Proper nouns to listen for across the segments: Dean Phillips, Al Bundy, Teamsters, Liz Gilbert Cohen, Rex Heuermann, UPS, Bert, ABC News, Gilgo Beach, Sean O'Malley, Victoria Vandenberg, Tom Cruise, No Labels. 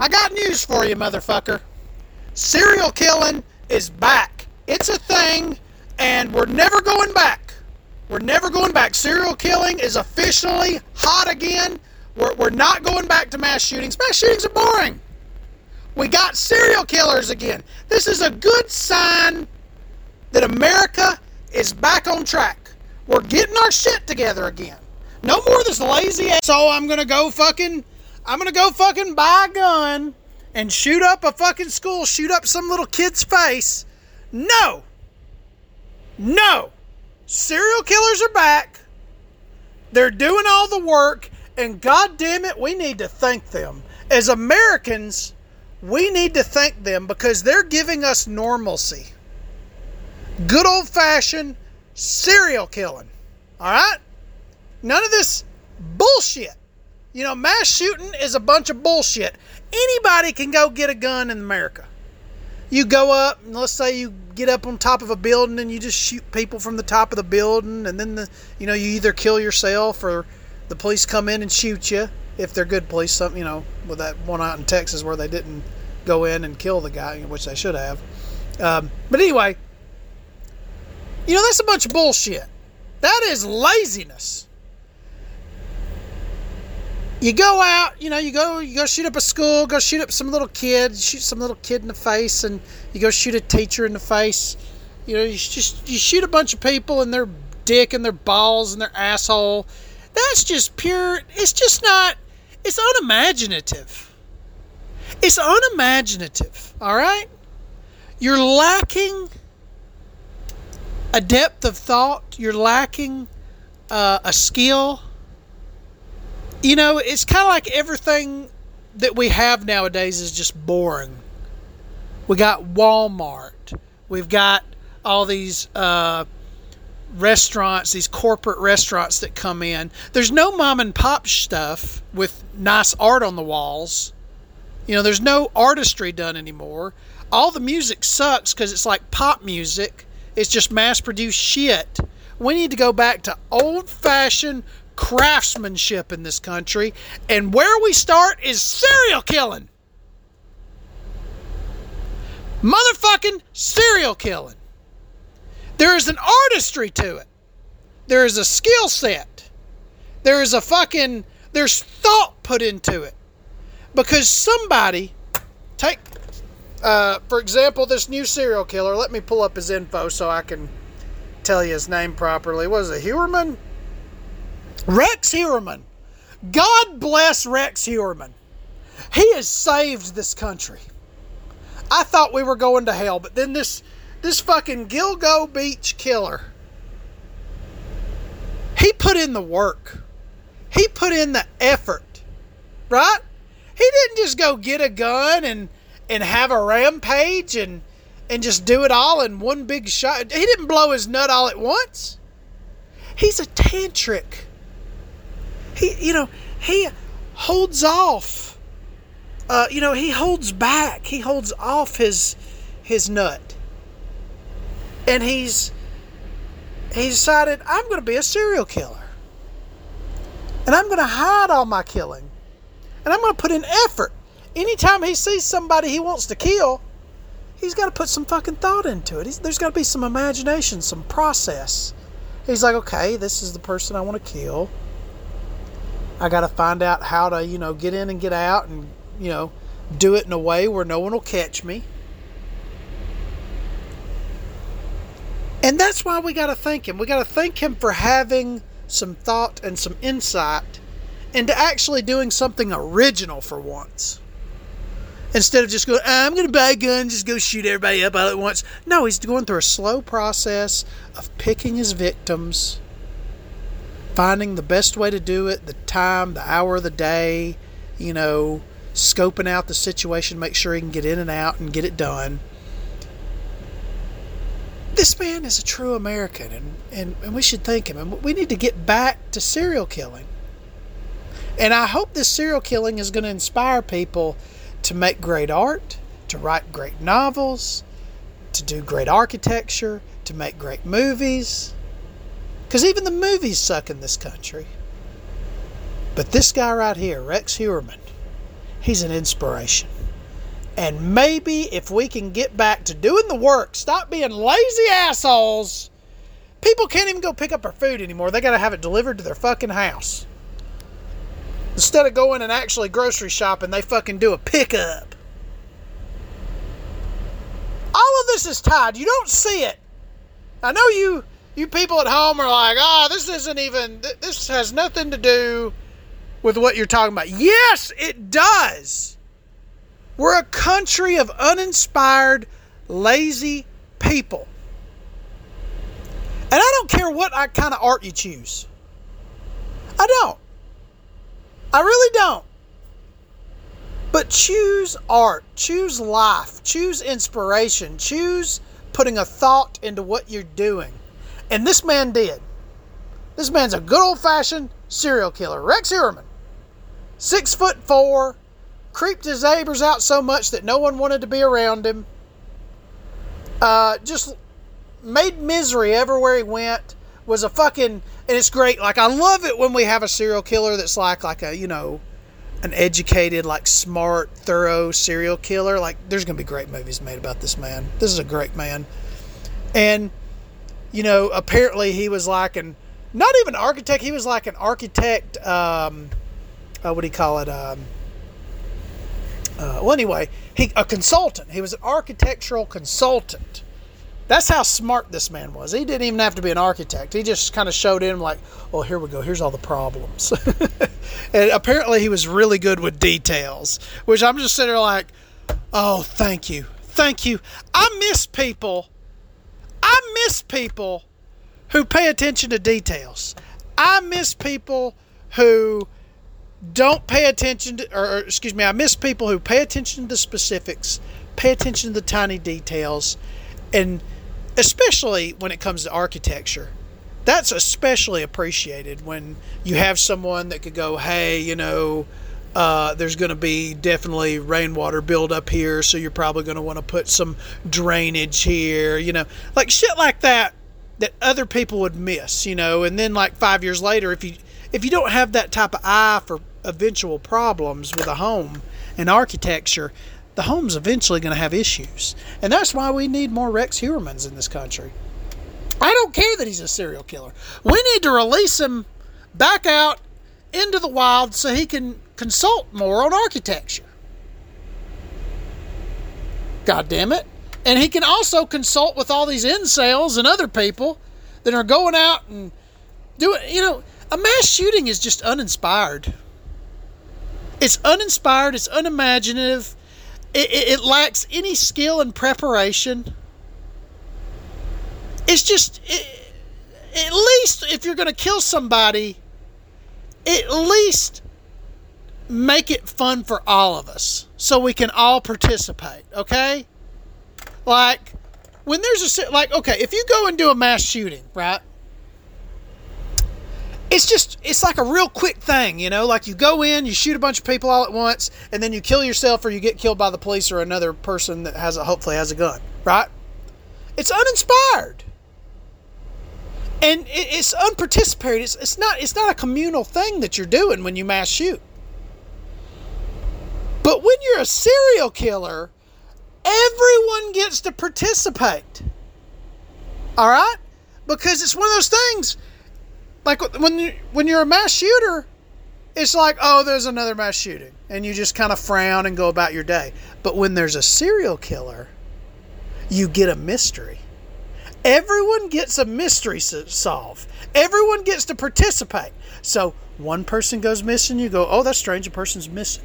I got news for you, motherfucker. Serial killing is back. It's a thing, and we're never going back. We're never going back. Serial killing is officially hot again. We're not going back to mass shootings. Mass shootings are boring. We got serial killers again. This is a good sign that America is back on track. We're getting our shit together again. No more of this lazy ass. So I'm gonna go fucking buy a gun and shoot up a fucking school, shoot up some little kid's face. No. No. Serial killers are back. They're doing all the work, and God damn it, we need to thank them. As Americans, we need to thank them because they're giving us normalcy. Good old-fashioned serial killing. All right? None of this bullshit. You know, mass shooting is a bunch of bullshit. Anybody can go get a gun in America. You go up, and let's say you get up on top of a building and you just shoot people from the top of the building, and then you either kill yourself or the police come in and shoot you if they're good police. Something, with that one out in Texas where they didn't go in and kill the guy, which they should have. But anyway, that's a bunch of bullshit. That is laziness. You go out, you go shoot up a school, go shoot up some little kid, shoot some little kid in the face, and you go shoot a teacher in the face. You shoot a bunch of people and their dick and their balls and their asshole. That's just pure, it's unimaginative. It's unimaginative, all right? You're lacking a depth of thought. You're lacking a skill. It's kind of like everything that we have nowadays is just boring. We got Walmart. We've got all these restaurants, these corporate restaurants that come in. There's no mom and pop stuff with nice art on the walls. There's no artistry done anymore. All the music sucks because it's like pop music. It's just mass-produced shit. We need to go back to old-fashioned craftsmanship in this country, and where we start is serial killing. Motherfucking serial killing. There is an artistry to it. There is a skill set. There's thought put into it. Because somebody, take, for example, this new serial killer. Let me pull up his info so I can tell you his name properly. Was it Heuermann? Rex Heuermann. God bless Rex Heuermann. He has saved this country. I thought we were going to hell, but then this fucking Gilgo Beach killer, he put in the work. He put in the effort, right? He didn't just go get a gun and have a rampage and just do it all in one big shot. He didn't blow his nut all at once. He's a tantric. He holds off. He holds back. He holds off his nut. And he decided, I'm going to be a serial killer. And I'm going to hide all my killing. And I'm going to put in effort. Anytime he sees somebody he wants to kill, he's got to put some fucking thought into it. There's got to be some imagination, some process. He's like, okay, this is the person I want to kill. I got to find out how to, get in and get out and, do it in a way where no one will catch me. And that's why we got to thank him. We got to thank him for having some thought and some insight into actually doing something original for once. Instead of just going, I'm going to buy a gun, just go shoot everybody up all at once. No, he's going through a slow process of picking his victims, finding the best way to do it, the time, the hour of the day, scoping out the situation, make sure he can get in and out and get it done. This man is a true American, and we should thank him. And we need to get back to serial killing. And I hope this serial killing is going to inspire people to make great art, to write great novels, to do great architecture, to make great movies. Because even the movies suck in this country. But this guy right here, Rex Heuermann, he's an inspiration. And maybe if we can get back to doing the work, stop being lazy assholes. People can't even go pick up our food anymore. They got to have it delivered to their fucking house. Instead of going and actually grocery shopping, they fucking do a pickup. All of this is tied. You don't see it. I know you people at home are like, oh, this has nothing to do with what you're talking about. Yes, it does. We're a country of uninspired, lazy people. And I don't care what kind of art you choose. I don't. I really don't. But choose art. Choose life. Choose inspiration. Choose putting a thought into what you're doing. And this man did. This man's a good old-fashioned serial killer. Rex Heuermann. 6'4". Creeped his neighbors out so much that no one wanted to be around him. Just made misery everywhere he went. Was a fucking... And it's great. Like, I love it when we have a serial killer that's like a, an educated, smart, thorough serial killer. Like, there's going to be great movies made about this man. This is a great man. And, apparently he was not even an architect. He was an architect... what do you call it? A consultant. He was an architectural consultant. That's how smart this man was. He didn't even have to be an architect. He just kind of showed him oh, here we go. Here's all the problems. And apparently he was really good with details, which I'm just sitting there oh, thank you. Thank you. I miss people who pay attention to details. I miss people who don't pay attention to, I miss people who pay attention to the specifics, pay attention to the tiny details, and especially when it comes to architecture. That's especially appreciated when you have someone that could go, hey, there's going to be definitely rainwater buildup here, so you're probably going to want to put some drainage here, shit like that other people would miss, and then 5 years later, if you don't have that type of eye for eventual problems with a home and architecture, the home's eventually going to have issues. And that's why we need more Rex Heuermanns in this country. I don't care that he's a serial killer. We need to release him back out into the wild so he can consult more on architecture. God damn it. And he can also consult with all these incels and other people that are going out and doing, a mass shooting is just uninspired. It's uninspired. It's unimaginative. It lacks any skill and preparation. It's just... at least if you're going to kill somebody, at least make it fun for all of us so we can all participate, okay? When there's a... if you go and do a mass shooting, right? It's a real quick thing, you go in, you shoot a bunch of people all at once, and then you kill yourself or you get killed by the police or another person that hopefully has a gun, right? It's uninspired. And it's unparticipated. It's not a communal thing that you're doing when you mass shoot. But when you're a serial killer, everyone gets to participate. All right? Because it's one of those things... when you're a mass shooter, it's oh, there's another mass shooting. And you just kind of frown and go about your day. But when there's a serial killer, you get a mystery. Everyone gets a mystery to solve. Everyone gets to participate. So one person goes missing, you go, oh, that's strange, a person's missing.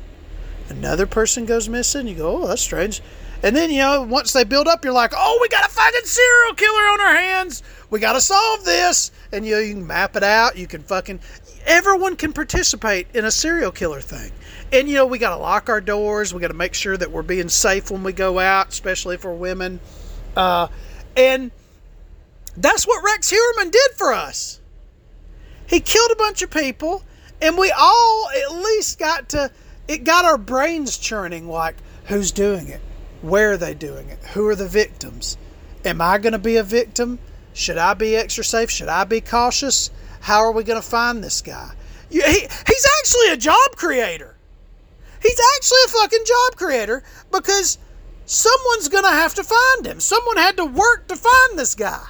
Another person goes missing, you go, oh, that's strange. And then, once they build up, you're oh, we got a fucking serial killer on our hands. We got to solve this. And, you can map it out. You can everyone can participate in a serial killer thing. And, we got to lock our doors. We got to make sure that we're being safe when we go out, especially for women. And that's what Rex Heuermann did for us. He killed a bunch of people. And we all at least it got our brains churning, who's doing it? Where are they doing it? Who are the victims? Am I going to be a victim? Should I be extra safe? Should I be cautious? How are we going to find this guy? He's actually a job creator. He's actually a fucking job creator because someone's going to have to find him. Someone had to work to find this guy.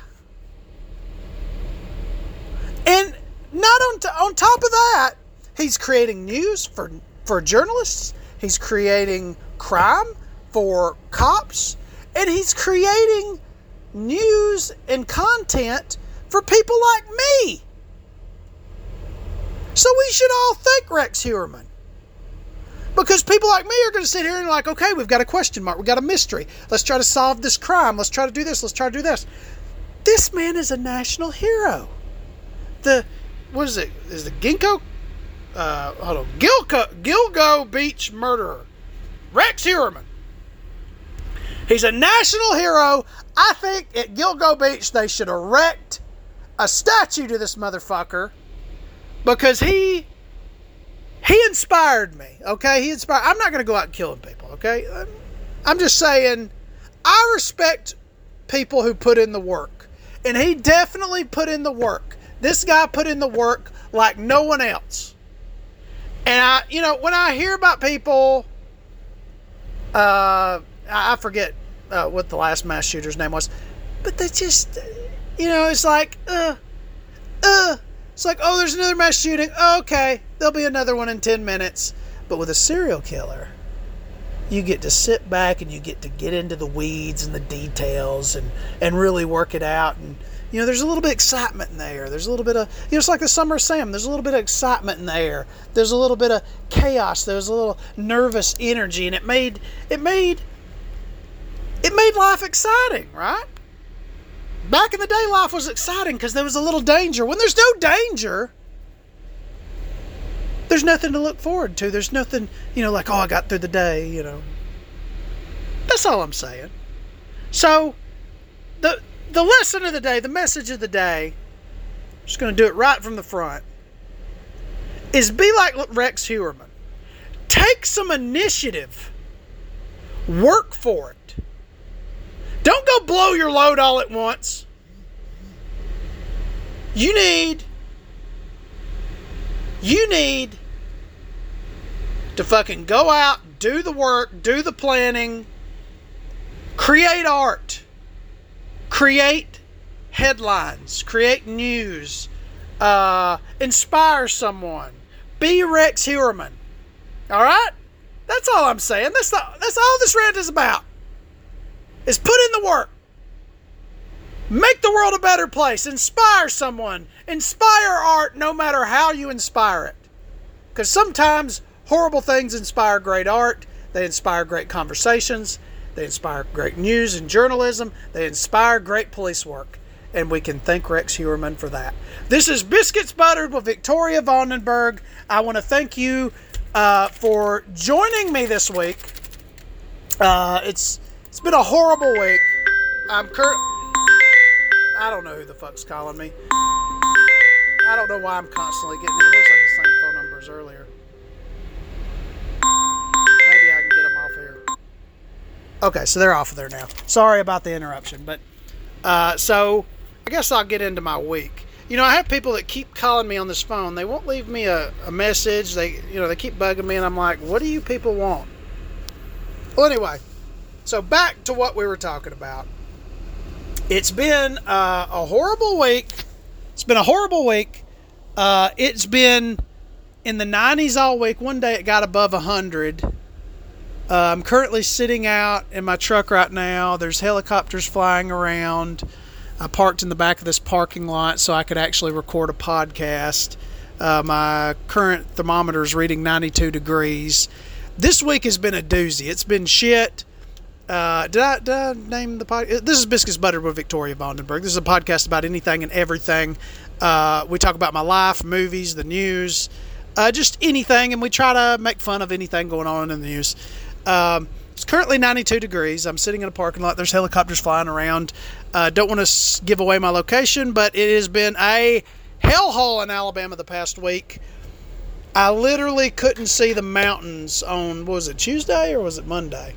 And not on top of that, he's creating news for journalists. He's creating crime for cops. And he's creating news and content for people like me. So we should all thank Rex Heuermann. Because people like me are going to sit here and like, okay, we've got a question mark. We've got a mystery. Let's try to solve this crime. Let's try to do this. Let's try to do this. This man is a national hero. Gilgo Beach murderer. Rex Heuermann. He's a national hero. I think at Gilgo Beach they should erect a statue to this motherfucker because he inspired me, okay? I'm not going to go out killing people, okay? I'm just saying I respect people who put in the work. And he definitely put in the work. This guy put in the work like no one else. And when I hear about people, I forget what the last mass shooter's name was, but they just, it's like, it's like, oh, there's another mass shooting. Okay, there'll be another one in 10 minutes. But with a serial killer, you get to sit back and you get into the weeds and the details and really work it out. And, there's a little bit of excitement in the air. There's a little bit of, it's like the Summer of Sam. There's a little bit of excitement in the air. There's a little bit of chaos. There's a little nervous energy. And it made life exciting, right? Back in the day, life was exciting because there was a little danger. When there's no danger, there's nothing to look forward to. There's nothing, like, oh, I got through the day, That's all I'm saying. So, the lesson of the day, the message of the day, I'm just going to do it right from the front, is be like Rex Heuermann. Take some initiative. Work for it. Don't go blow your load all at once. You need to fucking go out, do the work, do the planning, create art, create headlines, create news, inspire someone, be Rex Heuermann. All right? That's all I'm saying. That's all this rant is about. Is put in the work. Make the world a better place. Inspire someone. Inspire art no matter how you inspire it. Because sometimes horrible things inspire great art. They inspire great conversations. They inspire great news and journalism. They inspire great police work. And we can thank Rex Heuermann for that. This is Biscuits Buttered with Victoria Vandenberg. I want to thank you for joining me this week. It's been a horrible week. I don't know who the fuck's calling me. I don't know why I'm constantly getting it. It looks like the same phone number as earlier. Maybe I can get them off here. Okay, so they're off of there now. Sorry about the interruption, but so I guess I'll get into my week. I have people that keep calling me on this phone. They won't leave me a message. They they keep bugging me, and I'm like, what do you people want? Well, anyway. So back to what we were talking about. It's been a horrible week. It's been a horrible week. It's been in the 90s all week. One day it got above 100. I'm currently sitting out in my truck right now. There's helicopters flying around. I parked in the back of this parking lot so I could actually record a podcast. My current thermometer is reading 92 degrees. This week has been a doozy. It's been shit. Did I name the podcast? This is Biscuits Buttered with Victoria Vandenberg. This is a podcast about anything and everything. We talk about my life, movies, the news, just anything, and we try to make fun of anything going on in the news. It's currently 92 degrees. I'm sitting in a parking lot. There's helicopters flying around. Don't want to give away my location, but it has been a hellhole in Alabama the past week. I literally couldn't see the mountains on, what was it, Tuesday or was it Monday?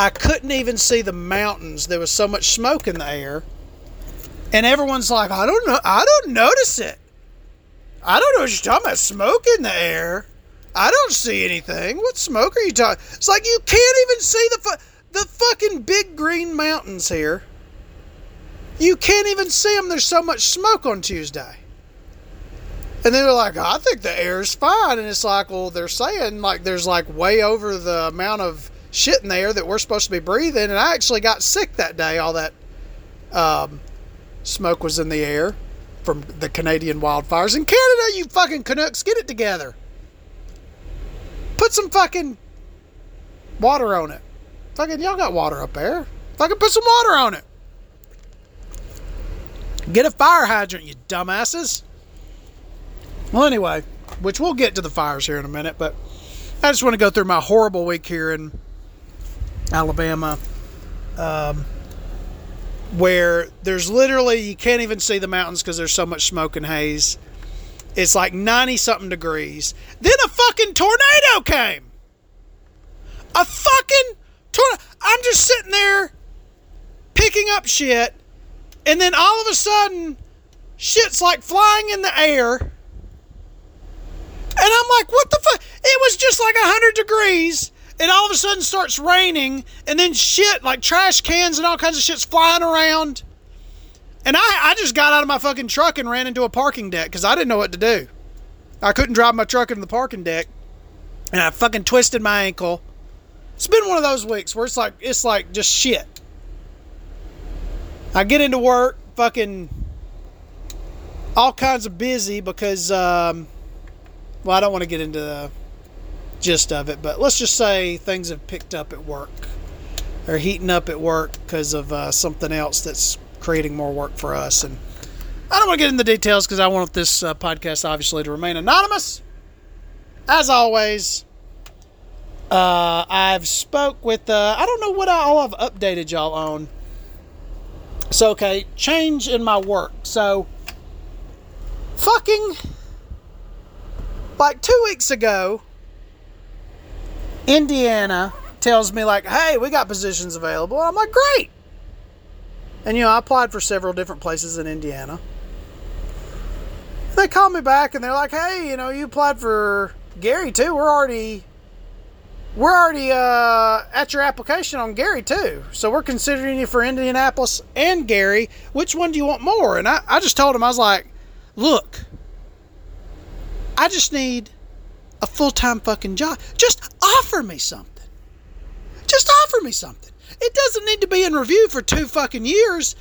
I couldn't even see the mountains. There was so much smoke in the air. And everyone's like, I don't know. I don't notice it. I don't know what you're talking about. Smoke in the air. I don't see anything. What smoke are you talking? It's like you can't even see the fucking big green mountains here. You can't even see them. There's so much smoke on Tuesday. And they were like, I think the air's fine. And it's like, well, they're saying like there's like way over the amount of shit in the air that we're supposed to be breathing. And I actually got sick that day. All that smoke was in the air from the Canadian wildfires. In Canada, you fucking Canucks, get it together. Put some fucking water on it. Fucking y'all got water up there. Fucking put some water on it. Get a fire hydrant, you dumbasses. Well, anyway, which we'll get to the fires here in a minute, but I just want to go through my horrible week here in Alabama, where there's literally, you can't even see the mountains because there's so much smoke and haze. It's like 90-something degrees. Then a fucking tornado came. A fucking tornado. I'm just sitting there picking up shit, and then all of a sudden, shit's like flying in the air. And I'm like, what the fuck? It was just like 100 degrees. And all of a sudden starts raining. And then shit, like trash cans and all kinds of shit's flying around. And I just got out of my fucking truck and ran into a parking deck because I didn't know what to do. I couldn't drive my truck into the parking deck. And I fucking twisted my ankle. It's been one of those weeks where it's like just shit. I get into work, fucking all kinds of busy because... well, I don't want to get into the gist of it, but let's just say things have picked up at work or heating up at work because of something else that's creating more work for us. And I don't want to get into the details because I want this podcast, obviously, to remain anonymous. As always, I've spoke with, I don't know what all I've updated y'all on. So, okay, change in my work. So, fucking... like 2 weeks ago, Indiana tells me like, hey, we got positions available. I'm like, great. And, you know, I applied for several different places in Indiana. They call me back and they're like, hey, you know, you applied for Gary too. We're already at your application on Gary too. So we're considering you for Indianapolis and Gary. Which one do you want more? And I just told him, I was like, look, I just need a full-time fucking job. Just offer me something. Just offer me something. It doesn't need to be in review for 2 fucking years.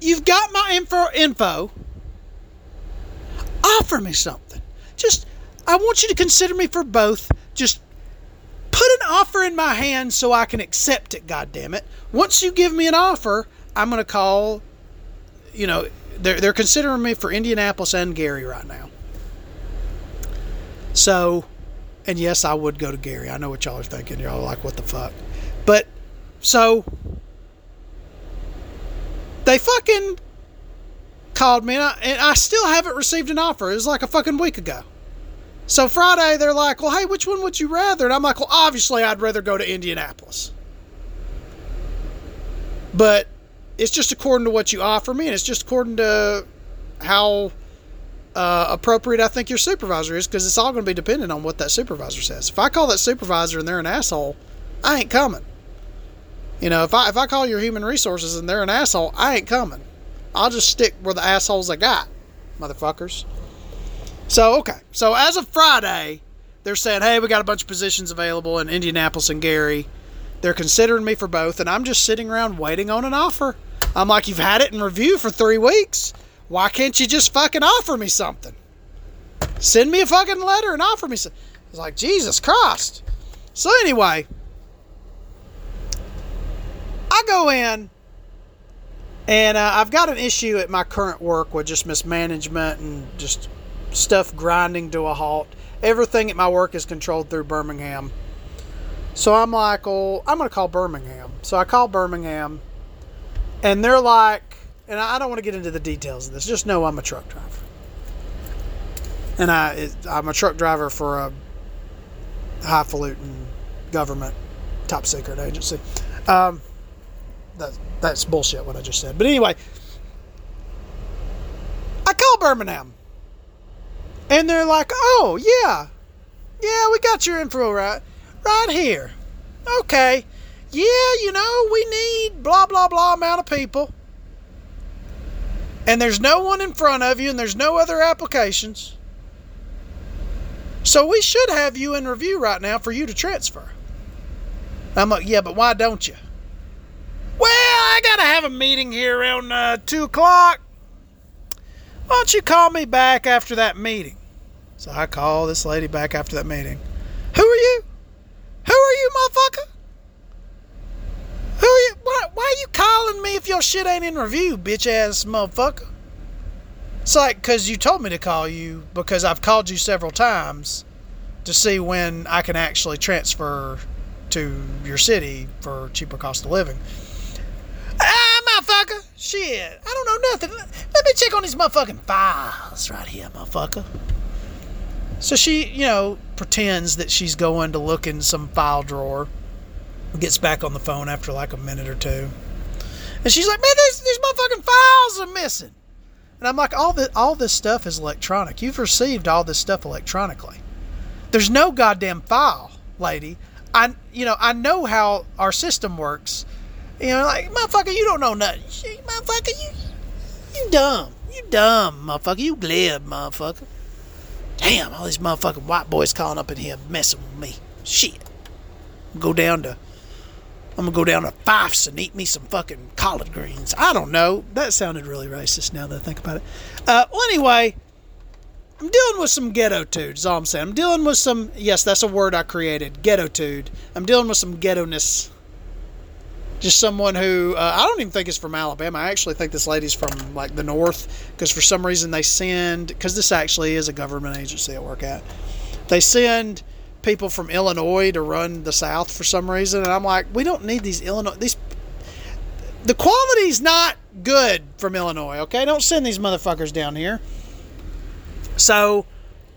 You've got my info. Offer me something. Just, I want you to consider me for both. Just put an offer in my hand so I can accept it, goddammit. Once you give me an offer, I'm going to call, you know, they're considering me for Indianapolis and Gary right now. So, and yes, I would go to Gary. I know what y'all are thinking. Y'all are like, what the fuck? But, so, they fucking called me, and I still haven't received an offer. It was like a fucking week ago. So, Friday, they're like, well, hey, which one would you rather? And I'm like, well, obviously, I'd rather go to Indianapolis. But, it's just according to what you offer me, and it's just according to how... appropriate I think your supervisor is, because it's all going to be dependent on what that supervisor says. If I call that supervisor and they're an asshole, I ain't coming. You know, if I call your human resources and they're an asshole, I ain't coming. I'll just stick where the assholes I got, motherfuckers. So, okay. So, as of Friday, they're saying, hey, we got a bunch of positions available in Indianapolis and Gary. They're considering me for both, and I'm just sitting around waiting on an offer. I'm like, you've had it in review for 3 weeks. Why can't you just fucking offer me something? Send me a fucking letter and offer me something. It's like, Jesus Christ. So anyway, I go in and I've got an issue at my current work with just mismanagement and just stuff grinding to a halt. Everything at my work is controlled through Birmingham. So I'm like, oh, I'm going to call Birmingham. So I call Birmingham and they're like, and I don't want to get into the details of this. Just know I'm a truck driver. And I'm a truck driver for a highfalutin government top secret agency. That's bullshit what I just said. But anyway, I call Birmingham. And they're like, oh, yeah. Yeah, we got your info right here. Okay. Yeah, you know, we need blah, blah, blah amount of people. And there's no one in front of you, and there's no other applications. So we should have you in review right now for you to transfer. I'm like, yeah, but why don't you? Well, I got to have a meeting here around 2 o'clock. Why don't you call me back after that meeting? So I call this lady back after that meeting. Who are you? Who are you, motherfucker? Who are you? Why are you calling me if your shit ain't in review, bitch-ass motherfucker? It's like, because you told me to call you, because I've called you several times to see when I can actually transfer to your city for cheaper cost of living. Ah, motherfucker! Shit, I don't know nothing. Let me check on these motherfucking files right here, motherfucker. So she, you know, pretends that she's going to look in some file drawer. Gets back on the phone after like a minute or two. And she's like, man, these motherfucking files are missing. And I'm like, all this stuff is electronic. You've received all this stuff electronically. There's no goddamn file, lady. I know how our system works. You know, like, motherfucker, you don't know nothing. Motherfucker, you dumb. You dumb, motherfucker. You glib, motherfucker. Damn, all these motherfucking white boys calling up in here messing with me. Shit. I'm going to go down to Fife's and eat me some fucking collard greens. I don't know. That sounded really racist now that I think about it. Well, anyway, I'm dealing with some ghetto-tude is all I'm saying. I'm dealing with some... Yes, that's a word I created. Ghetto-tude. I'm dealing with some ghetto-ness. Just someone who... I don't even think is from Alabama. I actually think this lady's from, like, the north. Because for some reason they send... Because this actually is a government agency I work at. They send... people from Illinois to run the South for some reason, and I'm like, we don't need these Illinois. The quality's not good from Illinois, okay? Don't send these motherfuckers down here. So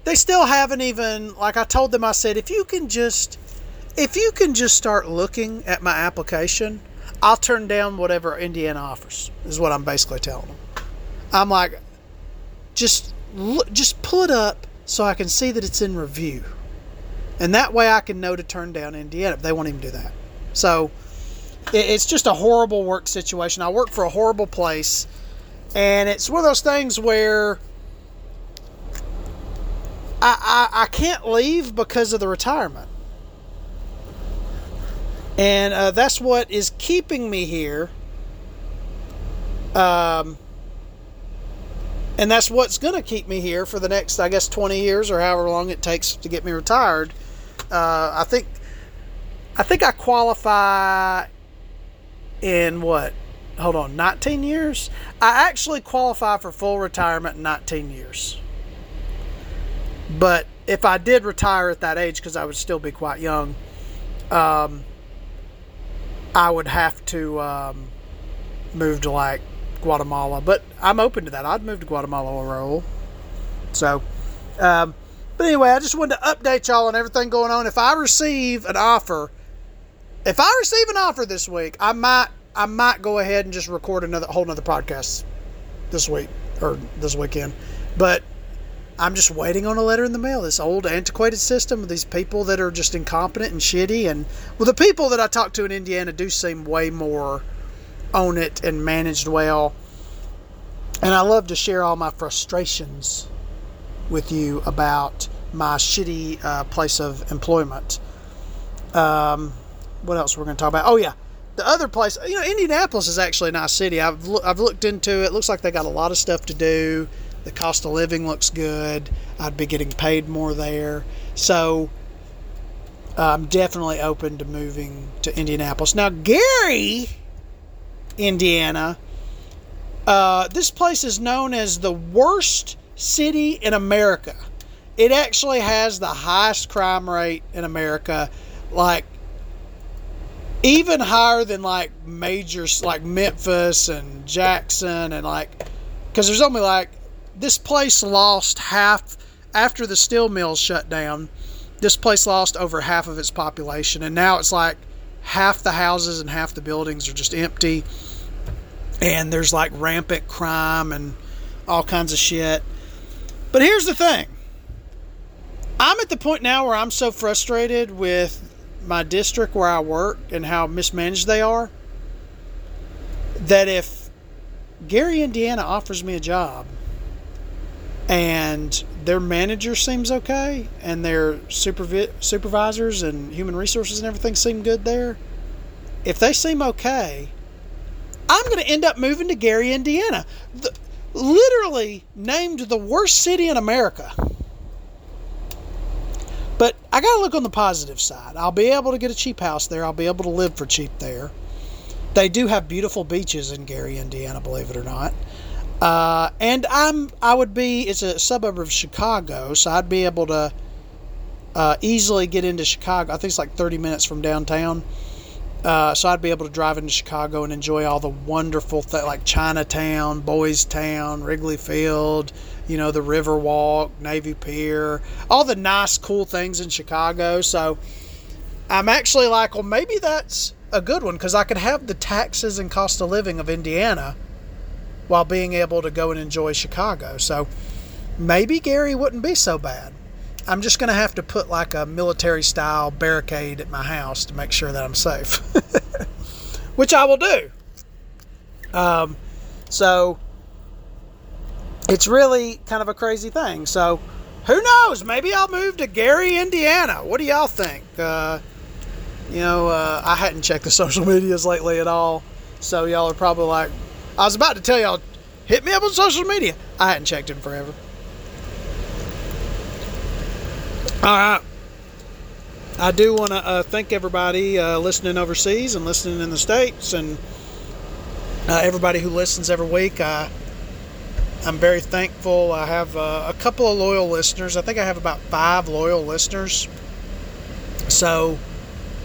they still haven't even, like I told them, I said, if you can just start looking at my application, I'll turn down whatever Indiana offers, is what I'm basically telling them. I'm like, just pull it up so I can see that it's in review. And that way I can know to turn down Indiana. They won't even do that. So it's just a horrible work situation. I work for a horrible place. And it's one of those things where I can't leave because of the retirement. And that's what is keeping me here. And that's what's going to keep me here for the next, I guess, 20 years or however long it takes to get me retired. I think I qualify in what? Hold on, 19 years? I actually qualify for full retirement in 19 years. But if I did retire at that age, because I would still be quite young, I would have to move to like Guatemala. But I'm open to that. I'd move to Guatemala or Raúl. So, but anyway, I just wanted to update y'all on everything going on. If I receive an offer this week, I might go ahead and just record another podcast this week or this weekend. But I'm just waiting on a letter in the mail. This old antiquated system of these people that are just incompetent and shitty. And well, the people that I talk to in Indiana do seem way more on it and managed well. And I love to share all my frustrations with you about my shitty place of employment. What else we're going to talk about? Oh yeah, the other place. You know, Indianapolis is actually a nice city. I've looked into it. Looks like they got a lot of stuff to do. The cost of living looks good. I'd be getting paid more there. So I'm definitely open to moving to Indianapolis. Now, Gary, Indiana. This place is known as the worst city in America. It actually has the highest crime rate in America, like even higher than like majors like Memphis and Jackson, and like, because there's only like, this place lost half after the steel mills shut down. This place lost over half of its population, and now it's like half the houses and half the buildings are just empty, and there's like rampant crime and all kinds of shit. But here's the thing. I'm at the point now where I'm so frustrated with my district where I work and how mismanaged they are, that if Gary, Indiana offers me a job and their manager seems okay and their supervisors and human resources and everything seem good there, if they seem okay, I'm going to end up moving to Gary, Indiana. Literally named the worst city in America. But I got to look on the positive side. I'll be able to get a cheap house there. I'll be able to live for cheap there. They do have beautiful beaches in Gary, Indiana, believe it or not. And I would be, it's a suburb of Chicago, so I'd be able to easily get into Chicago. I think it's like 30 minutes from downtown. So I'd be able to drive into Chicago and enjoy all the wonderful things like Chinatown, Boys Town, Wrigley Field, the Riverwalk, Navy Pier, all the nice, cool things in Chicago. So I'm actually like, well, maybe that's a good one, because I could have the taxes and cost of living of Indiana while being able to go and enjoy Chicago. So maybe Gary wouldn't be so bad. I'm just going to have to put like a military-style barricade at my house to make sure that I'm safe, which I will do. So it's really kind of a crazy thing. So who knows? Maybe I'll move to Gary, Indiana. What do y'all think? I hadn't checked the social medias lately at all, so y'all are probably like, I was about to tell y'all, hit me up on social media. I hadn't checked in forever. All right. I do want to thank everybody listening overseas and listening in the States, and everybody who listens every week. I'm very thankful. I have a couple of loyal listeners. I think I have about 5 loyal listeners. So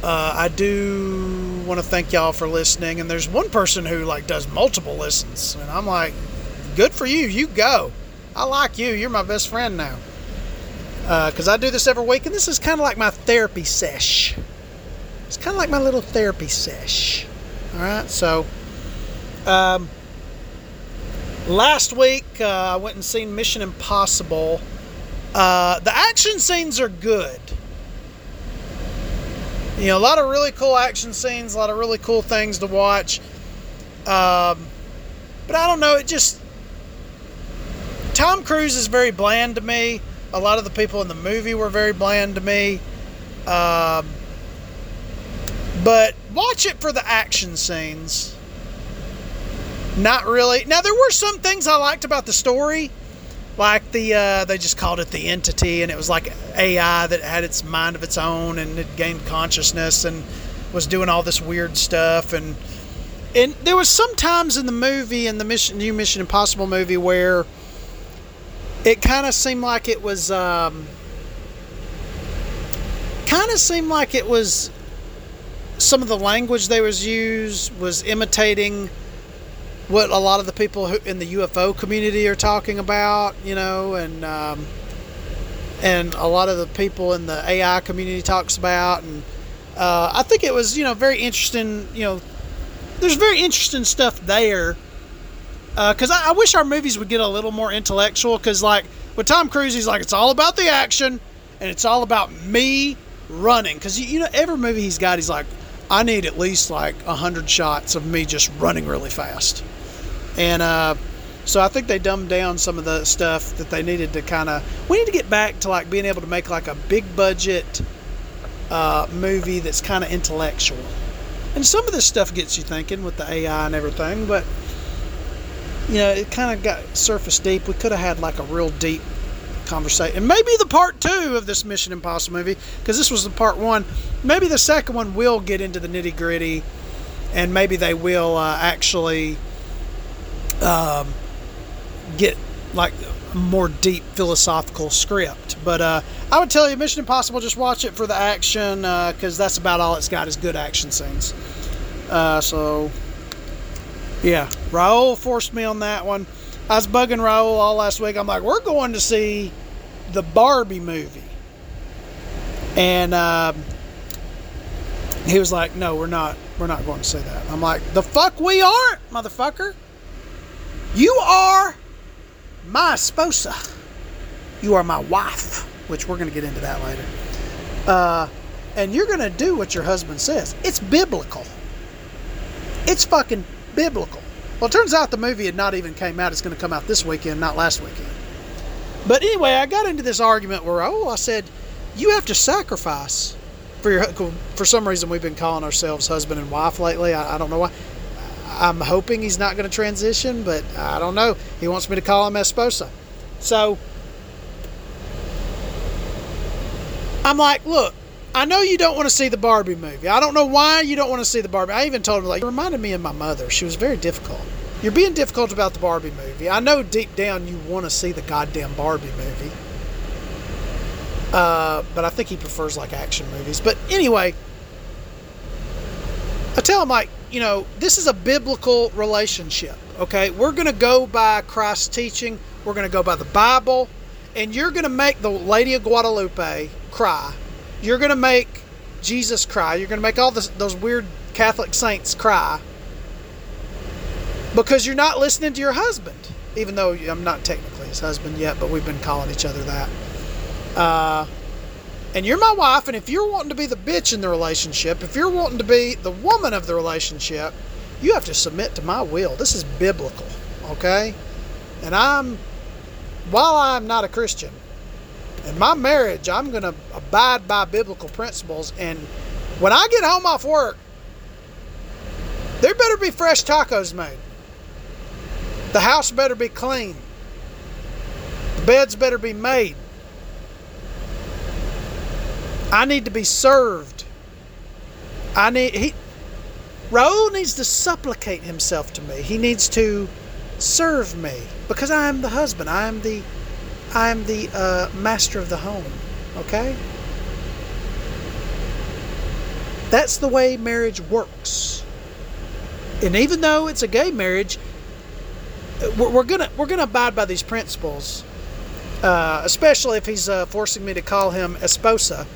I do want to thank y'all for listening. And there's one person who does multiple listens, and I'm like, good for you. You go. I like you. You're my best friend now. Because I do this every week, and this is kind of like my therapy sesh. It's kind of like my little therapy sesh. All right, so last week I went and seen Mission Impossible. The action scenes are good. A lot of really cool action scenes, a lot of really cool things to watch. But I don't know, Tom Cruise is very bland to me. A lot of the people in the movie were very bland to me. But watch it for the action scenes. Not really. Now, there were some things I liked about the story. Like they just called it the Entity, and it was like AI that had its mind of its own, and it gained consciousness and was doing all this weird stuff. And there was some times in the movie, in the new Mission Impossible movie, where it kind of seemed like it was some of the language they was used was imitating what a lot of the people in the UFO community are talking about, and a lot of the people in the AI community talks about, and I think it was, very interesting, there's very interesting stuff there. Because I wish our movies would get a little more intellectual. Because, with Tom Cruise, he's like, it's all about the action. And it's all about me running. Because, every movie he's got, he's like, I need at least, 100 shots of me just running really fast. And so I think they dumbed down some of the stuff that they needed to we need to get back to, being able to make, a big-budget movie that's kind of intellectual. And some of this stuff gets you thinking with the AI and everything, but it kind of got surface deep. We could have had a real deep conversation. And maybe the part 2 of this Mission Impossible movie, because this was the part 1, maybe the second one will get into the nitty gritty, and maybe they will actually get a more deep philosophical script. But I would tell you, Mission Impossible, just watch it for the action, because that's about all it's got is good action scenes. So yeah, Raúl forced me on that one. I was bugging Raúl all last week. I'm like, we're going to see the Barbie movie. And he was like, no, we're not going to see that. I'm like, the fuck we aren't, motherfucker. You are my esposa. You are my wife. which we're going to get into that later. And you're going to do what your husband says. It's biblical. It's fucking biblical. Well, it turns out the movie had not even came out. It's going to come out this weekend, not last weekend. But anyway, I got into this argument where, I said, you have to sacrifice for your... For some reason, we've been calling ourselves husband and wife lately. I don't know why. I'm hoping he's not going to transition, but I don't know. He wants me to call him esposa. So I'm like, look, I know you don't want to see the Barbie movie. I don't know why you don't want to see the Barbie. I even told him, like, it reminded me of my mother. She was very difficult. You're being difficult about the Barbie movie. I know deep down you want to see the goddamn Barbie movie. But I think he prefers, like, action movies. But anyway, I tell him, like, you know, this is a biblical relationship, okay? We're going to go by Christ's teaching. We're going to go by the Bible. And you're going to make the Lady of Guadalupe cry. You're going to make Jesus cry. You're going to make all those weird Catholic saints cry. Because you're not listening to your husband. Even though I'm not technically his husband yet, but we've been calling each other that. And you're my wife, and if you're wanting to be the bitch in the relationship, if you're wanting to be the woman of the relationship, you have to submit to my will. This is biblical, okay? And while I'm not a Christian, in my marriage, I'm going to abide by biblical principles. And when I get home off work, there better be fresh tacos made. The house better be clean. The beds better be made. I need to be served. Raúl needs to supplicate himself to me. He needs to serve me because I am the husband. I am the master of the home. Okay? That's the way marriage works. And even though it's a gay marriage, we're gonna abide by these principles, especially if he's forcing me to call him esposa.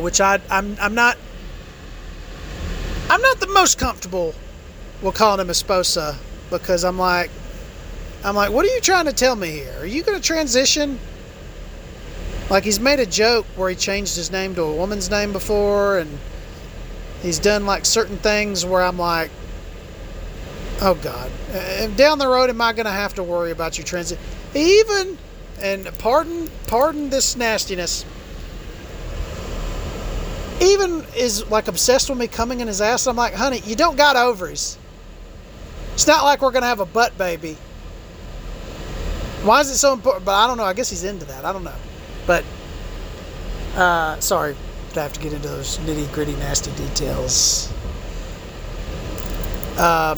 Which I'm not the most comfortable with calling him esposa, because I'm like, what are you trying to tell me here? Are you going to transition? Like, he's made a joke where he changed his name to a woman's name before, and he's done like certain things where I'm like, oh God, down the road am I going to have to worry about you transition? Even, and pardon this nastiness, even is like obsessed with me coming in his ass. And I'm like, honey, you don't got ovaries. It's not like we're going to have a butt baby. Why is it so important? But I don't know. I guess he's into that. I don't know. But, sorry to have to get into those nitty gritty nasty details. But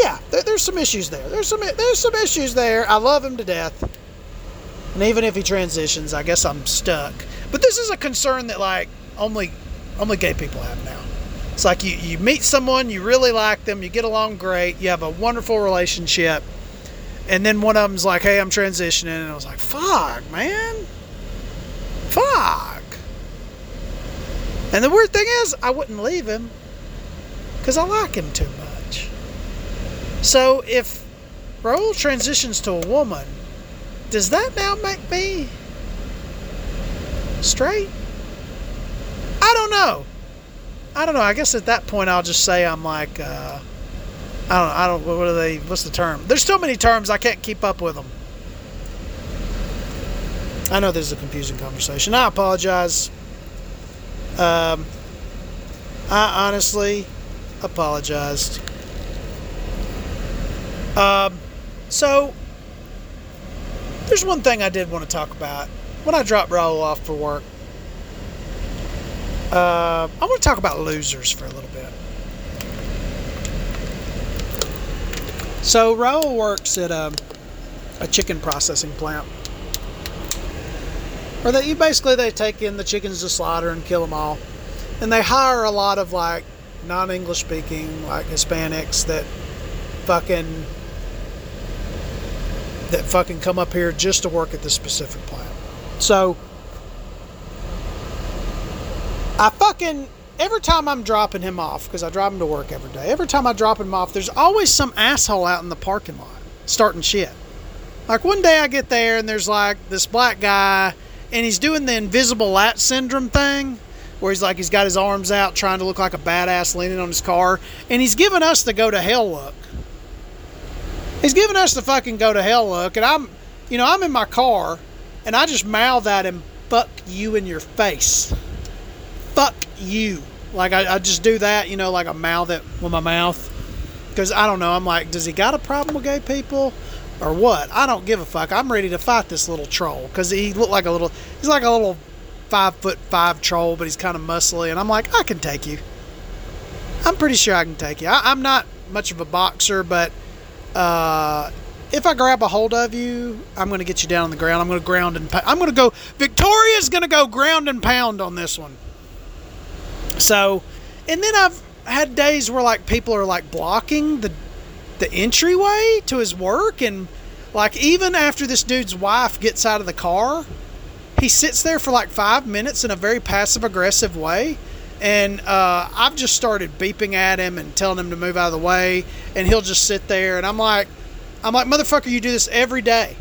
yeah, there's some issues there. There's some issues there. I love him to death. And even if he transitions, I guess I'm stuck. But this is a concern that, like, only gay people have now. It's like you meet someone, you really like them, you get along great, you have a wonderful relationship, and then one of them's like, hey, I'm transitioning, and I was like, fuck, man. Fuck. And the weird thing is, I wouldn't leave him because I like him too much. So if Raúl transitions to a woman, does that now make me straight? I don't know. I guess at that point I'll just say I'm like, I don't know. What's the term? There's so many terms I can't keep up with them. I know this is a confusing conversation. I apologize. I honestly apologized. So there's one thing I did want to talk about. When I dropped Raúl off for work, I want to talk about losers for a little bit. So Raúl works at a chicken processing plant, where they take in the chickens to slaughter and kill them all, and they hire a lot of like non-English speaking, like Hispanics that fucking come up here just to work at this specific plant. So, every time I'm dropping him off, because I drive him to work every day, every time I drop him off, there's always some asshole out in the parking lot starting shit. Like one day I get there and there's like this black guy and he's doing the invisible lat syndrome thing where he's like, he's got his arms out trying to look like a badass leaning on his car. And he's giving us the go to hell look. He's giving us the fucking go to hell look. And I'm, you know, I'm in my car and I just mouth at him, fuck you in your face. Fuck you. Like I just do that, you know, like I mouth it with my mouth. Because I don't know. I'm like, does he got a problem with gay people or what? I don't give a fuck. I'm ready to fight this little troll. Because he looked like a little, he's like a little 5'5" troll, but he's kind of muscly. And I'm like, I can take you. I'm pretty sure I can take you. I'm not much of a boxer, but if I grab a hold of you, I'm going to get you down on the ground. I'm going to ground and pound. I'm going to go, Victoria's going to go ground and pound on this one. So, and then I've had days where like people are like blocking the entryway to his work, and like even after this dude's wife gets out of the car, he sits there for like 5 minutes in a very passive aggressive way, and I've just started beeping at him and telling him to move out of the way, and he'll just sit there, and I'm like motherfucker, you do this every day.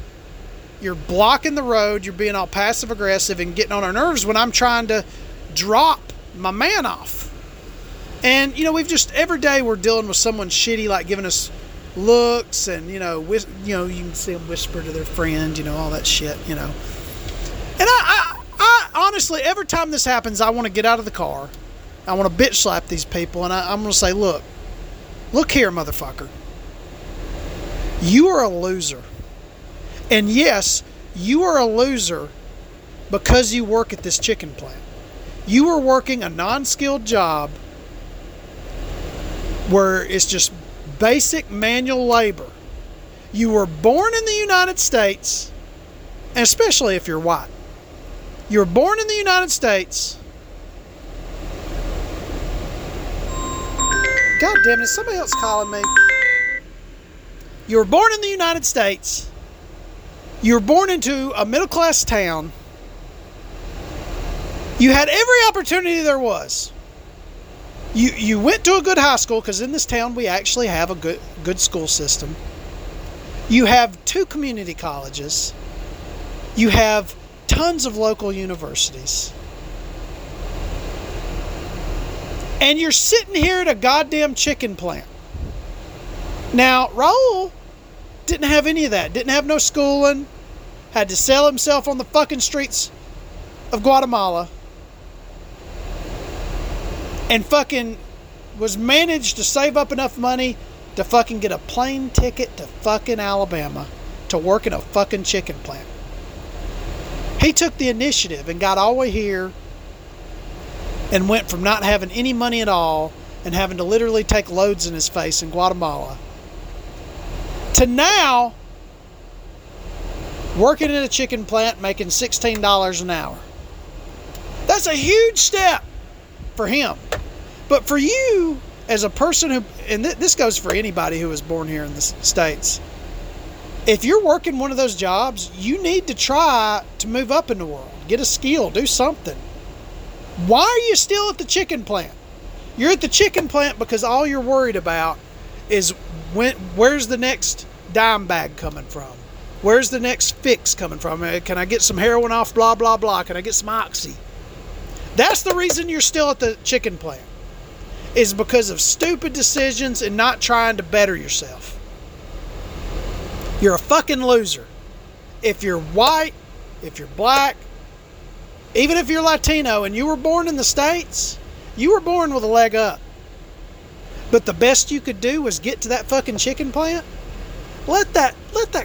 You're blocking the road, you're being all passive aggressive and getting on our nerves when I'm trying to drop my man off. And, you know, we've just, every day we're dealing with someone shitty, like giving us looks and, you know, you can see them whisper to their friend, you know, all that shit, you know. And I honestly, every time this happens, I want to get out of the car. I want to bitch slap these people. And I'm going to say, look here, motherfucker. You are a loser. And yes, you are a loser because you work at this chicken plant. You are working a non-skilled job where it's just basic manual labor. You were born in the United States, and especially if you're white. You were born in the United States. God damn it, is somebody else calling me? You were born in the United States. You were born into a middle-class town. You had every opportunity there was. You went to a good high school, because in this town we actually have a good school system. You have 2 community colleges. You have tons of local universities. And you're sitting here at a goddamn chicken plant. Now, Raúl didn't have any of that. Didn't have no schooling. Had to sell himself on the fucking streets of Guatemala. And fucking was managed to save up enough money to fucking get a plane ticket to fucking Alabama to work in a fucking chicken plant. He took the initiative and got all the way here and went from not having any money at all and having to literally take loads in his face in Guatemala to now working in a chicken plant making $16 an hour. That's a huge step for him. But for you, as a person who, and this goes for anybody who was born here in the States, if you're working one of those jobs, you need to try to move up in the world. Get a skill. Do something. Why are you still at the chicken plant? You're at the chicken plant because all you're worried about is where's the next dime bag coming from? Where's the next fix coming from? Can I get some heroin off? Blah, blah, blah. Can I get some oxy? That's the reason you're still at the chicken plant, is because of stupid decisions and not trying to better yourself. You're a fucking loser. If you're white, if you're black, even if you're Latino and you were born in the States, you were born with a leg up. But the best you could do was get to that fucking chicken plant. Let that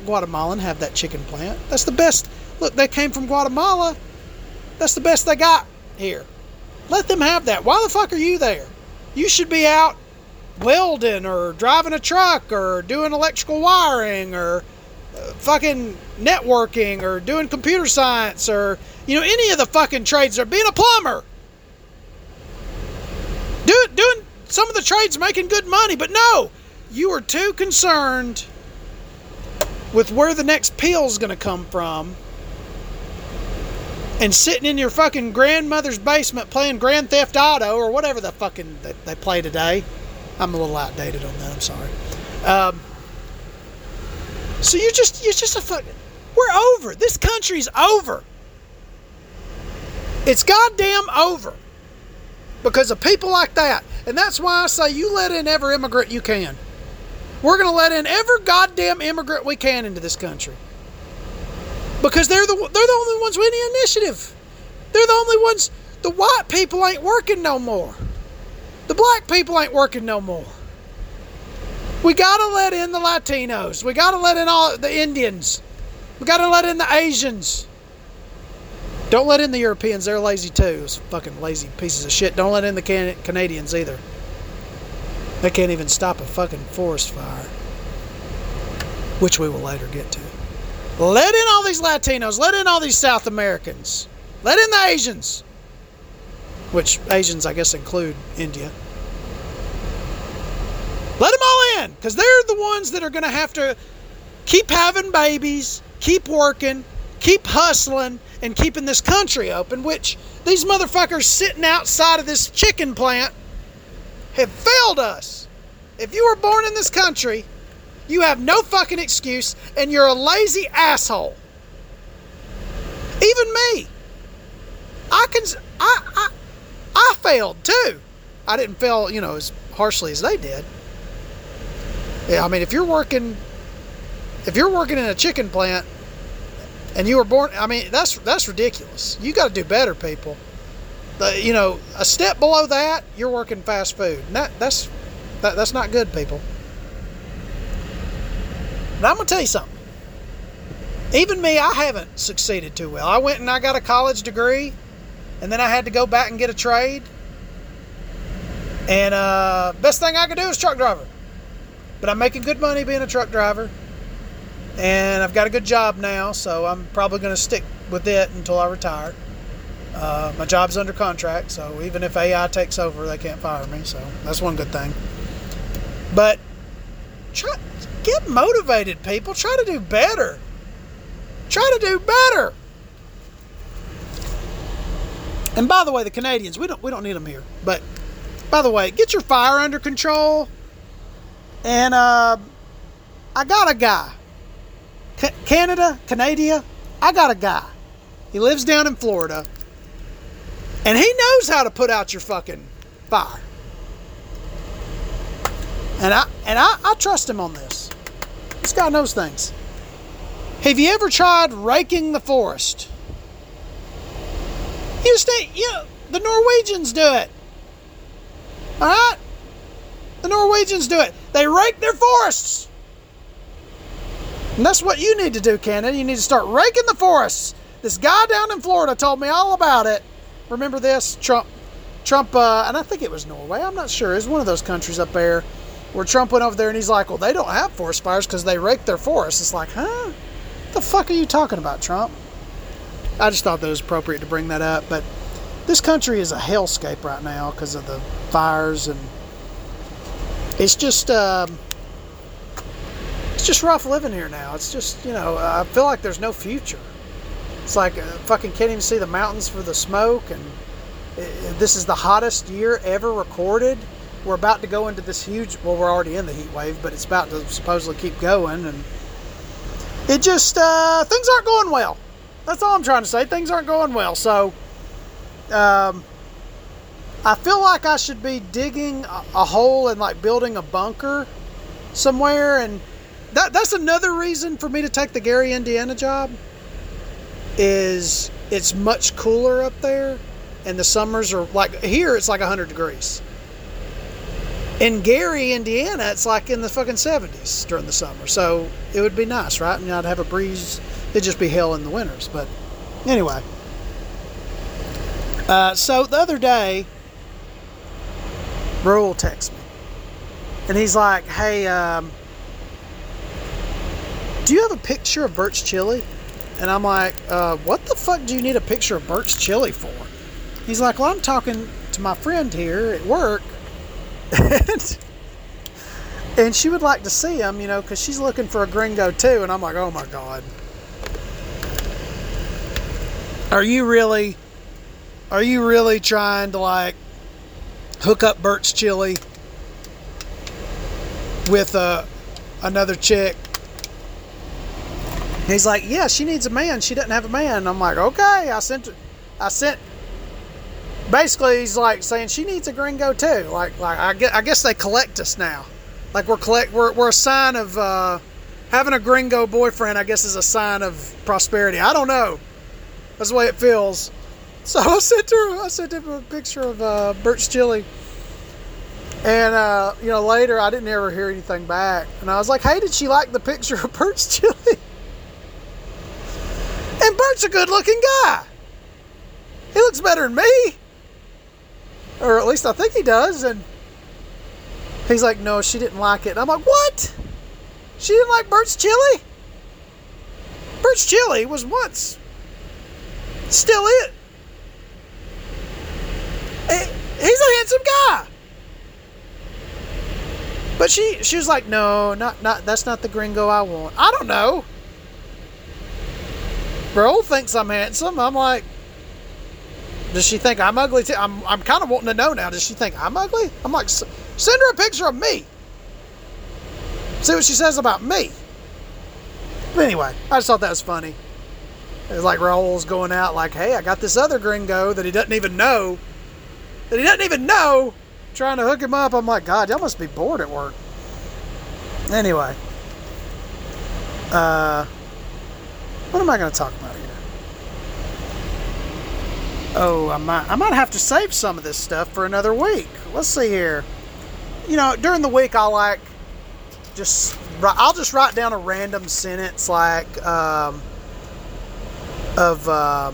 Guatemalan have that chicken plant. That's the best. Look, they came from Guatemala. That's the best they got here. Let them have that. Why the fuck are you there? You should be out welding or driving a truck or doing electrical wiring or fucking networking or doing computer science or, you know, any of the fucking trades, or being a plumber. Doing some of the trades, making good money. But no, you are too concerned with where the next peel's going to come from. And sitting in your fucking grandmother's basement playing Grand Theft Auto or whatever the fucking they play today. I'm a little outdated on that, I'm sorry. So you're just a fucking... We're over. This country's over. It's goddamn over. Because of people like that. And that's why I say you let in every immigrant you can. We're going to let in every goddamn immigrant we can into this country. Because they're the only ones with any initiative. They're the only ones... The white people ain't working no more. The black people ain't working no more. We got to let in the Latinos. We got to let in all the Indians. We got to let in the Asians. Don't let in the Europeans. They're lazy too. Those fucking lazy pieces of shit. Don't let in the Canadians either. They can't even stop a fucking forest fire. Which we will later get to. Let in all these Latinos. Let in all these South Americans. Let in the Asians. Which Asians, I guess, include India. Let them all in. Because they're the ones that are going to have to keep having babies, keep working, keep hustling, and keeping this country open, which these motherfuckers sitting outside of this chicken plant have failed us. If you were born in this country, you have no fucking excuse, and you're a lazy asshole. Even me. I failed too. I didn't fail, as harshly as they did. Yeah, I mean, if you're working in a chicken plant and you were born, I mean, that's ridiculous. You got to do better, people. A step below that, you're working fast food. And that's not good, people. And I'm gonna tell you something. Even me, I haven't succeeded too well. I went and I got a college degree, and then I had to go back and get a trade. And best thing I could do is truck driver. But I'm making good money being a truck driver. And I've got a good job now, so I'm probably going to stick with it until I retire. My job's under contract, so even if AI takes over, they can't fire me. So that's one good thing. But get motivated, people. Try to do better. Try to do better. And by the way, the Canadians, we don't need them here. But by the way, get your fire under control. And I got a guy. Canada, I got a guy. He lives down in Florida. And he knows how to put out your fucking fire. And I trust him on this. This guy knows things. Have you ever tried raking the forest? The Norwegians do it. All right? The Norwegians do it. They rake their forests. And that's what you need to do, Canada. You need to start raking the forests. This guy down in Florida told me all about it. Remember this? Trump, and I think it was Norway. I'm not sure. It was one of those countries up there where Trump went over there and he's like, well, they don't have forest fires because they rake their forests. It's like, huh? What the fuck are you talking about, Trump? I just thought that was appropriate to bring that up. But this country is a hellscape right now because of the fires and... It's just rough living here now. It's just, I feel like there's no future. It's like I fucking can't even see the mountains for the smoke. And this is the hottest year ever recorded. We're about to go into this huge, well, we're already in the heat wave, but it's about to supposedly keep going. And it just, things aren't going well. That's all I'm trying to say. Things aren't going well. So, I feel like I should be digging a hole and like building a bunker somewhere, and that's another reason for me to take the Gary, Indiana job. Is it's much cooler up there, and the summers are like here. It's like 100 degrees. In Gary, Indiana, it's like in the fucking 70s during the summer. So it would be nice, right? And I'd have a breeze. It'd just be hell in the winters. But anyway, so the other day, Raúl texts me, and he's like, hey, do you have a picture of Bert's chili? And I'm like, what the fuck do you need a picture of Bert's chili for? He's like, well, I'm talking to my friend here at work, and she would like to see him, because she's looking for a gringo too. And I'm like, oh my God. Are you really trying to, like, hook up Bert's chili with another chick And he's like, yeah, she needs a man. She doesn't have a man. And I'm like, okay. I sent. Basically, he's like saying she needs a gringo too. Like I guess they collect us now. Like we're a sign of having a gringo boyfriend. I guess is a sign of prosperity. I don't know. That's the way it feels. So I sent her a picture of Bert's chili. And, you know, later I didn't ever hear anything back. And I was like, hey, did she like the picture of Bert's chili? And Bert's a good looking guy. He looks better than me. Or at least I think he does. And he's like, no, she didn't like it. And I'm like, what? She didn't like Bert's chili? Bert's chili was once still it. He's a handsome guy. But she was like, no, not that's not the gringo I want. I don't know. Raúl thinks I'm handsome. I'm like, does she think I'm ugly too? I'm kind of wanting to know now. Does she think I'm ugly? I'm like, send her a picture of me. See what she says about me. But anyway, I just thought that was funny. It was like Raúl's going out like, hey, I got this other gringo that he doesn't even know. Trying to hook him up. I'm like, God, y'all must be bored at work. Anyway. What am I going to talk about here? Oh, I might have to save some of this stuff for another week. Let's see here. You know, during the week, I'll just write down a random sentence like, because I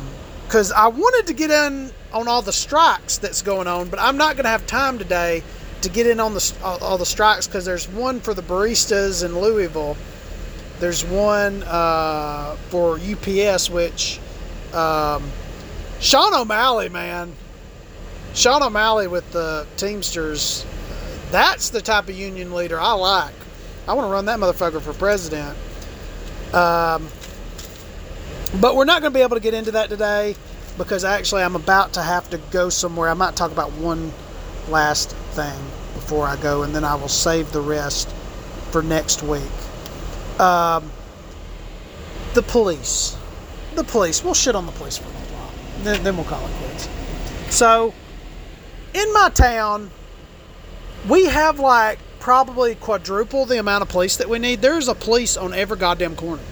wanted to get in on all the strikes that's going on, but I'm not going to have time today to get in on all the strikes because there's one for the baristas in Louisville. There's one for UPS, which Sean O'Malley, man. Sean O'Malley with the Teamsters. That's the type of union leader I like. I want to run that motherfucker for president. But we're not going to be able to get into that today because actually I'm about to have to go somewhere. I might talk about one last thing before I go, and then I will save the rest for next week. The police. The police. We'll shit on the police for a little while. Then we'll call it quits. So, in my town, we have like probably quadruple the amount of police that we need. There's a police on every goddamn corner.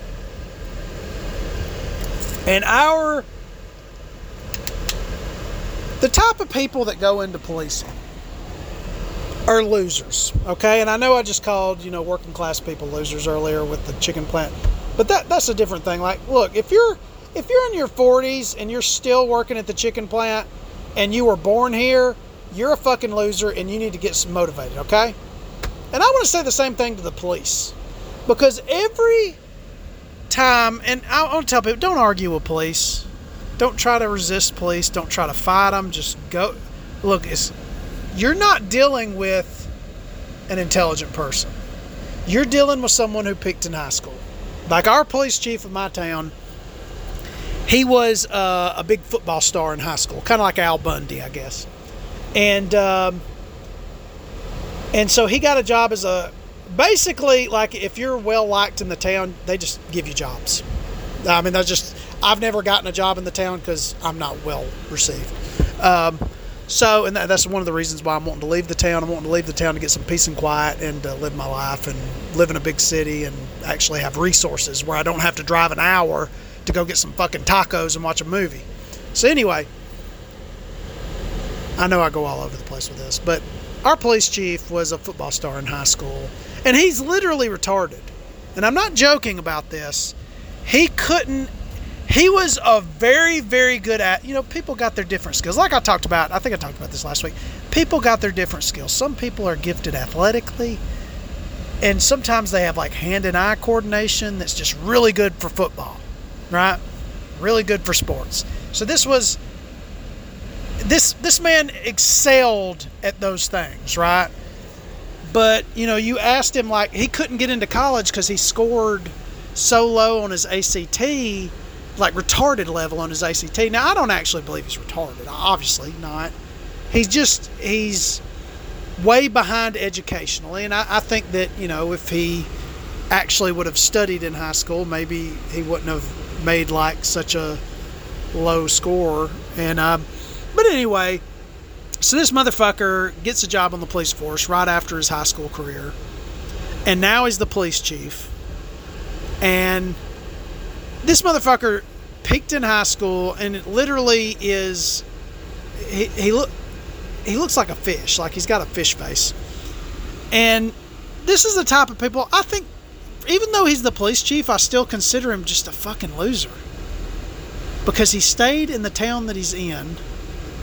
And the type of people that go into policing are losers, okay? And I know I just called, you know, working class people losers earlier with the chicken plant, but that's a different thing. Like, look, if you're in your 40s and you're still working at the chicken plant and you were born here, you're a fucking loser and you need to get motivated, okay? And I want to say the same thing to the police, because every time, and I want to tell people, don't argue with police. Don't try to resist police. Don't try to fight them. Just go. Look, you're not dealing with an intelligent person. You're dealing with someone who peaked in high school. Like our police chief of my town, he was a big football star in high school, kind of like Al Bundy, I guess. And so he got a job as basically, like, if you're well-liked in the town, they just give you jobs. I mean, I've never gotten a job in the town because I'm not well received. And that's one of the reasons why I'm wanting to leave the town. I'm wanting to leave the town to get some peace and quiet and live my life and live in a big city and actually have resources where I don't have to drive an hour to go get some fucking tacos and watch a movie. So anyway, I know I go all over the place with this, but our police chief was a football star in high school, and he's literally retarded. And I'm not joking about this. He was a very, very good at, you know, people got their different skills. Like I think I talked about this last week. People got their different skills. Some people are gifted athletically, and sometimes they have like hand and eye coordination that's just really good for football, right? Really good for sports. So this man excelled at those things, right? But, you know, you asked him, like, he couldn't get into college because he scored so low on his ACT, like retarded level on his ACT. Now, I don't actually believe he's retarded. Obviously not. He's way behind educationally. And I think that, you know, if he actually would have studied in high school, maybe he wouldn't have made like such a low score. And but anyway, so this motherfucker gets a job on the police force right after his high school career, and now he's the police chief. And this motherfucker peaked in high school, and it literally is he looks like a fish, like he's got a fish face. And this is the type of people, I think, even though he's the police chief, I still consider him just a fucking loser, because he stayed in the town that he's in.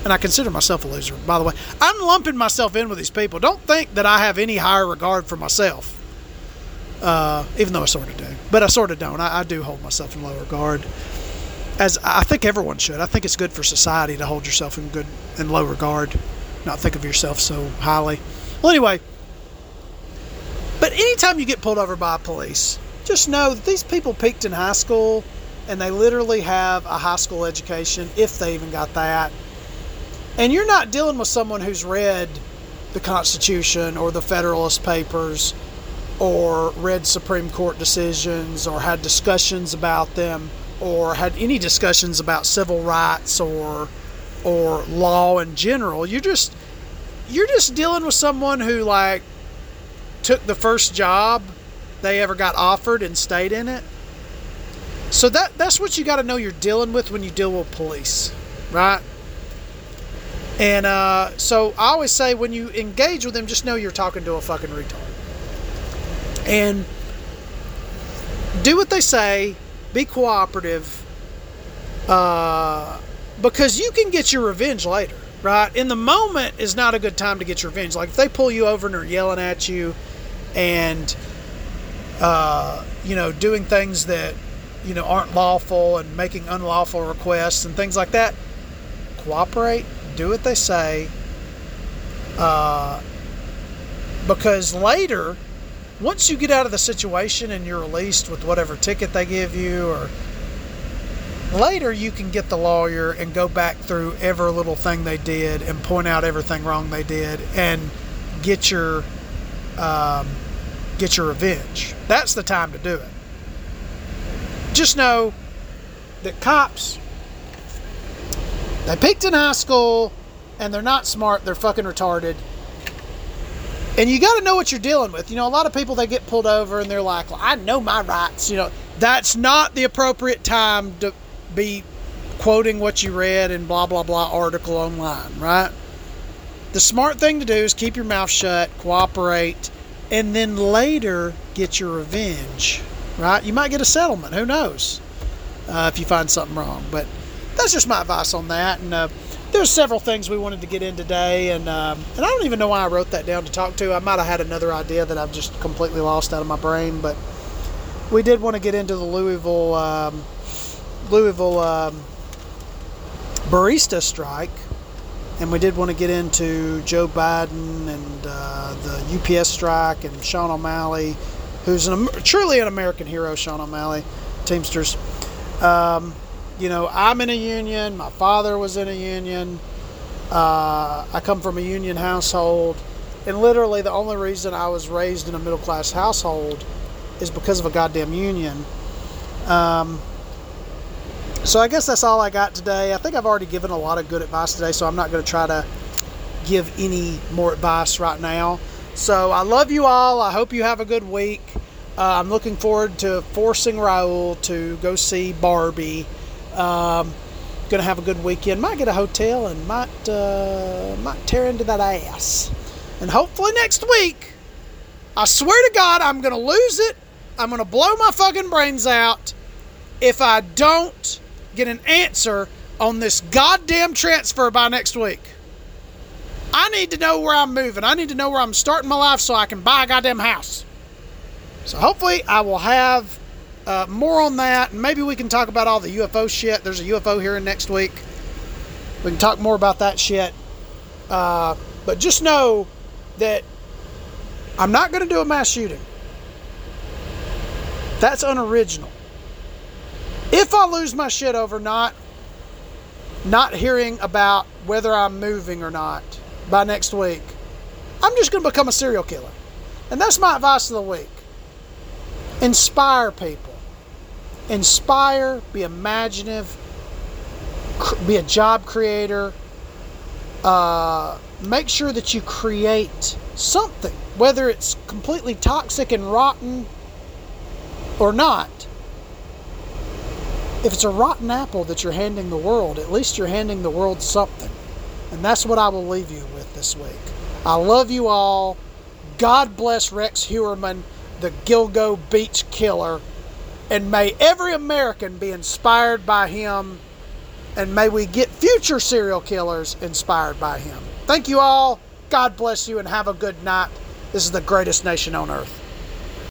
And I consider myself a loser, by the way. I'm lumping myself in with these people. Don't think that I have any higher regard for myself, even though I sort of do. But I sort of don't. I do hold myself in low regard, as I think everyone should. I think it's good for society to hold yourself in good and low regard, not think of yourself so highly. Well, anyway, but anytime you get pulled over by police, just know that these people peaked in high school, and they literally have a high school education, if they even got that. And you're not dealing with someone who's read the Constitution or the Federalist Papers or read Supreme Court decisions or had discussions about them or had any discussions about civil rights or law in general. You're just dealing with someone who, like, took the first job they ever got offered and stayed in it. So that's what you got to know you're dealing with when you deal with police, right? And so I always say, when you engage with them, just know you're talking to a fucking retard. And do what they say. Be cooperative. Because you can get your revenge later, right? In the moment is not a good time to get your revenge. Like, if they pull you over and are yelling at you and, doing things that, aren't lawful and making unlawful requests and things like that, cooperate. Do what they say, because later, once you get out of the situation and you're released with whatever ticket they give you, or later you can get the lawyer and go back through every little thing they did and point out everything wrong they did and get your revenge. That's the time to do it. Just know that cops, they peaked in high school, and they're not smart. They're fucking retarded. And you got to know what you're dealing with. A lot of people, they get pulled over, and they're like, well, I know my rights. That's not the appropriate time to be quoting what you read in blah, blah, blah article online, right? The smart thing to do is keep your mouth shut, cooperate, and then later get your revenge, right? You might get a settlement. Who knows if you find something wrong, but that's just my advice on that. And there's several things we wanted to get in today, and I don't even know why I wrote that down to talk to. I might have had another idea that I've just completely lost out of my brain, but we did want to get into the Louisville barista strike, and we did want to get into Joe Biden and the UPS strike and Sean O'Malley, who's truly an American hero, Sean O'Malley, Teamsters. I'm in a union. My father was in a union. I come from a union household. And literally the only reason I was raised in a middle-class household is because of a goddamn union. So I guess that's all I got today. I think I've already given a lot of good advice today, so I'm not going to try to give any more advice right now. So I love you all. I hope you have a good week. I'm looking forward to forcing Raúl to go see Barbie. Gonna have a good weekend. Might get a hotel and might tear into that ass. And hopefully next week, I swear to God, I'm gonna lose it. I'm gonna blow my fucking brains out if I don't get an answer on this goddamn transfer by next week. I need to know where I'm moving. I need to know where I'm starting my life so I can buy a goddamn house. So hopefully I will have more on that, and maybe we can talk about all the UFO shit. There's a UFO hearing next week. We can talk more about that shit. But just know that I'm not going to do a mass shooting. That's unoriginal. If I lose my shit over not hearing about whether I'm moving or not by next week, I'm just going to become a serial killer. And that's my advice of the week. Inspire people. Inspire, be imaginative, be a job creator. Make sure that you create something, whether it's completely toxic and rotten or not. If it's a rotten apple that you're handing the world, at least you're handing the world something. And that's what I will leave you with this week. I love you all. God bless Rex Heuermann, the Gilgo Beach killer. And may every American be inspired by him. And may we get future serial killers inspired by him. Thank you all. God bless you and have a good night. This is the greatest nation on earth.